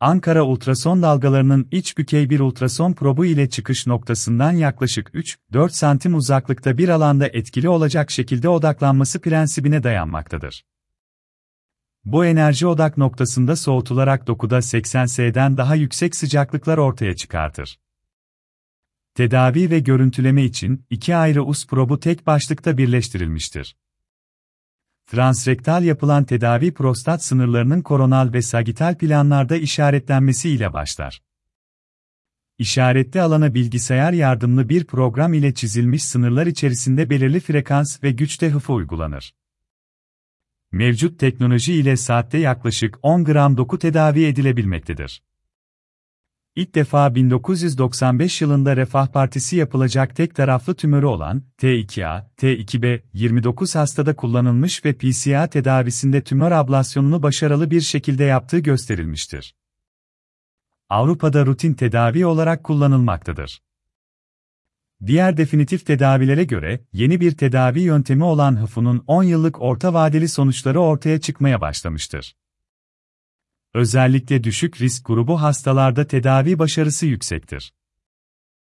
Ankara ultrason dalgalarının iç bükey bir ultrason probu ile çıkış noktasından yaklaşık 3-4 santim uzaklıkta bir alanda etkili olacak şekilde odaklanması prensibine dayanmaktadır. Bu enerji odak noktasında soğutularak dokuda 80°C'den daha yüksek sıcaklıklar ortaya çıkartır. Tedavi ve görüntüleme için iki ayrı US probu tek başlıkta birleştirilmiştir. Transrektal yapılan tedavi prostat sınırlarının koronal ve sagital planlarda işaretlenmesi ile başlar. İşaretli alana bilgisayar yardımlı bir program ile çizilmiş sınırlar içerisinde belirli frekans ve güçte HIFU uygulanır. Mevcut teknoloji ile saatte yaklaşık 10 gram doku tedavi edilebilmektedir. İlk defa 1995 yılında Refah Partisi yapılacak tek taraflı tümörü olan T2A, T2B, 29 hastada kullanılmış ve PCA tedavisinde tümör ablasyonunu başarılı bir şekilde yaptığı gösterilmiştir. Avrupa'da rutin tedavi olarak kullanılmaktadır. Diğer definitif tedavilere göre yeni bir tedavi yöntemi olan HIFU'nun 10 yıllık orta vadeli sonuçları ortaya çıkmaya başlamıştır. Özellikle düşük risk grubu hastalarda tedavi başarısı yüksektir.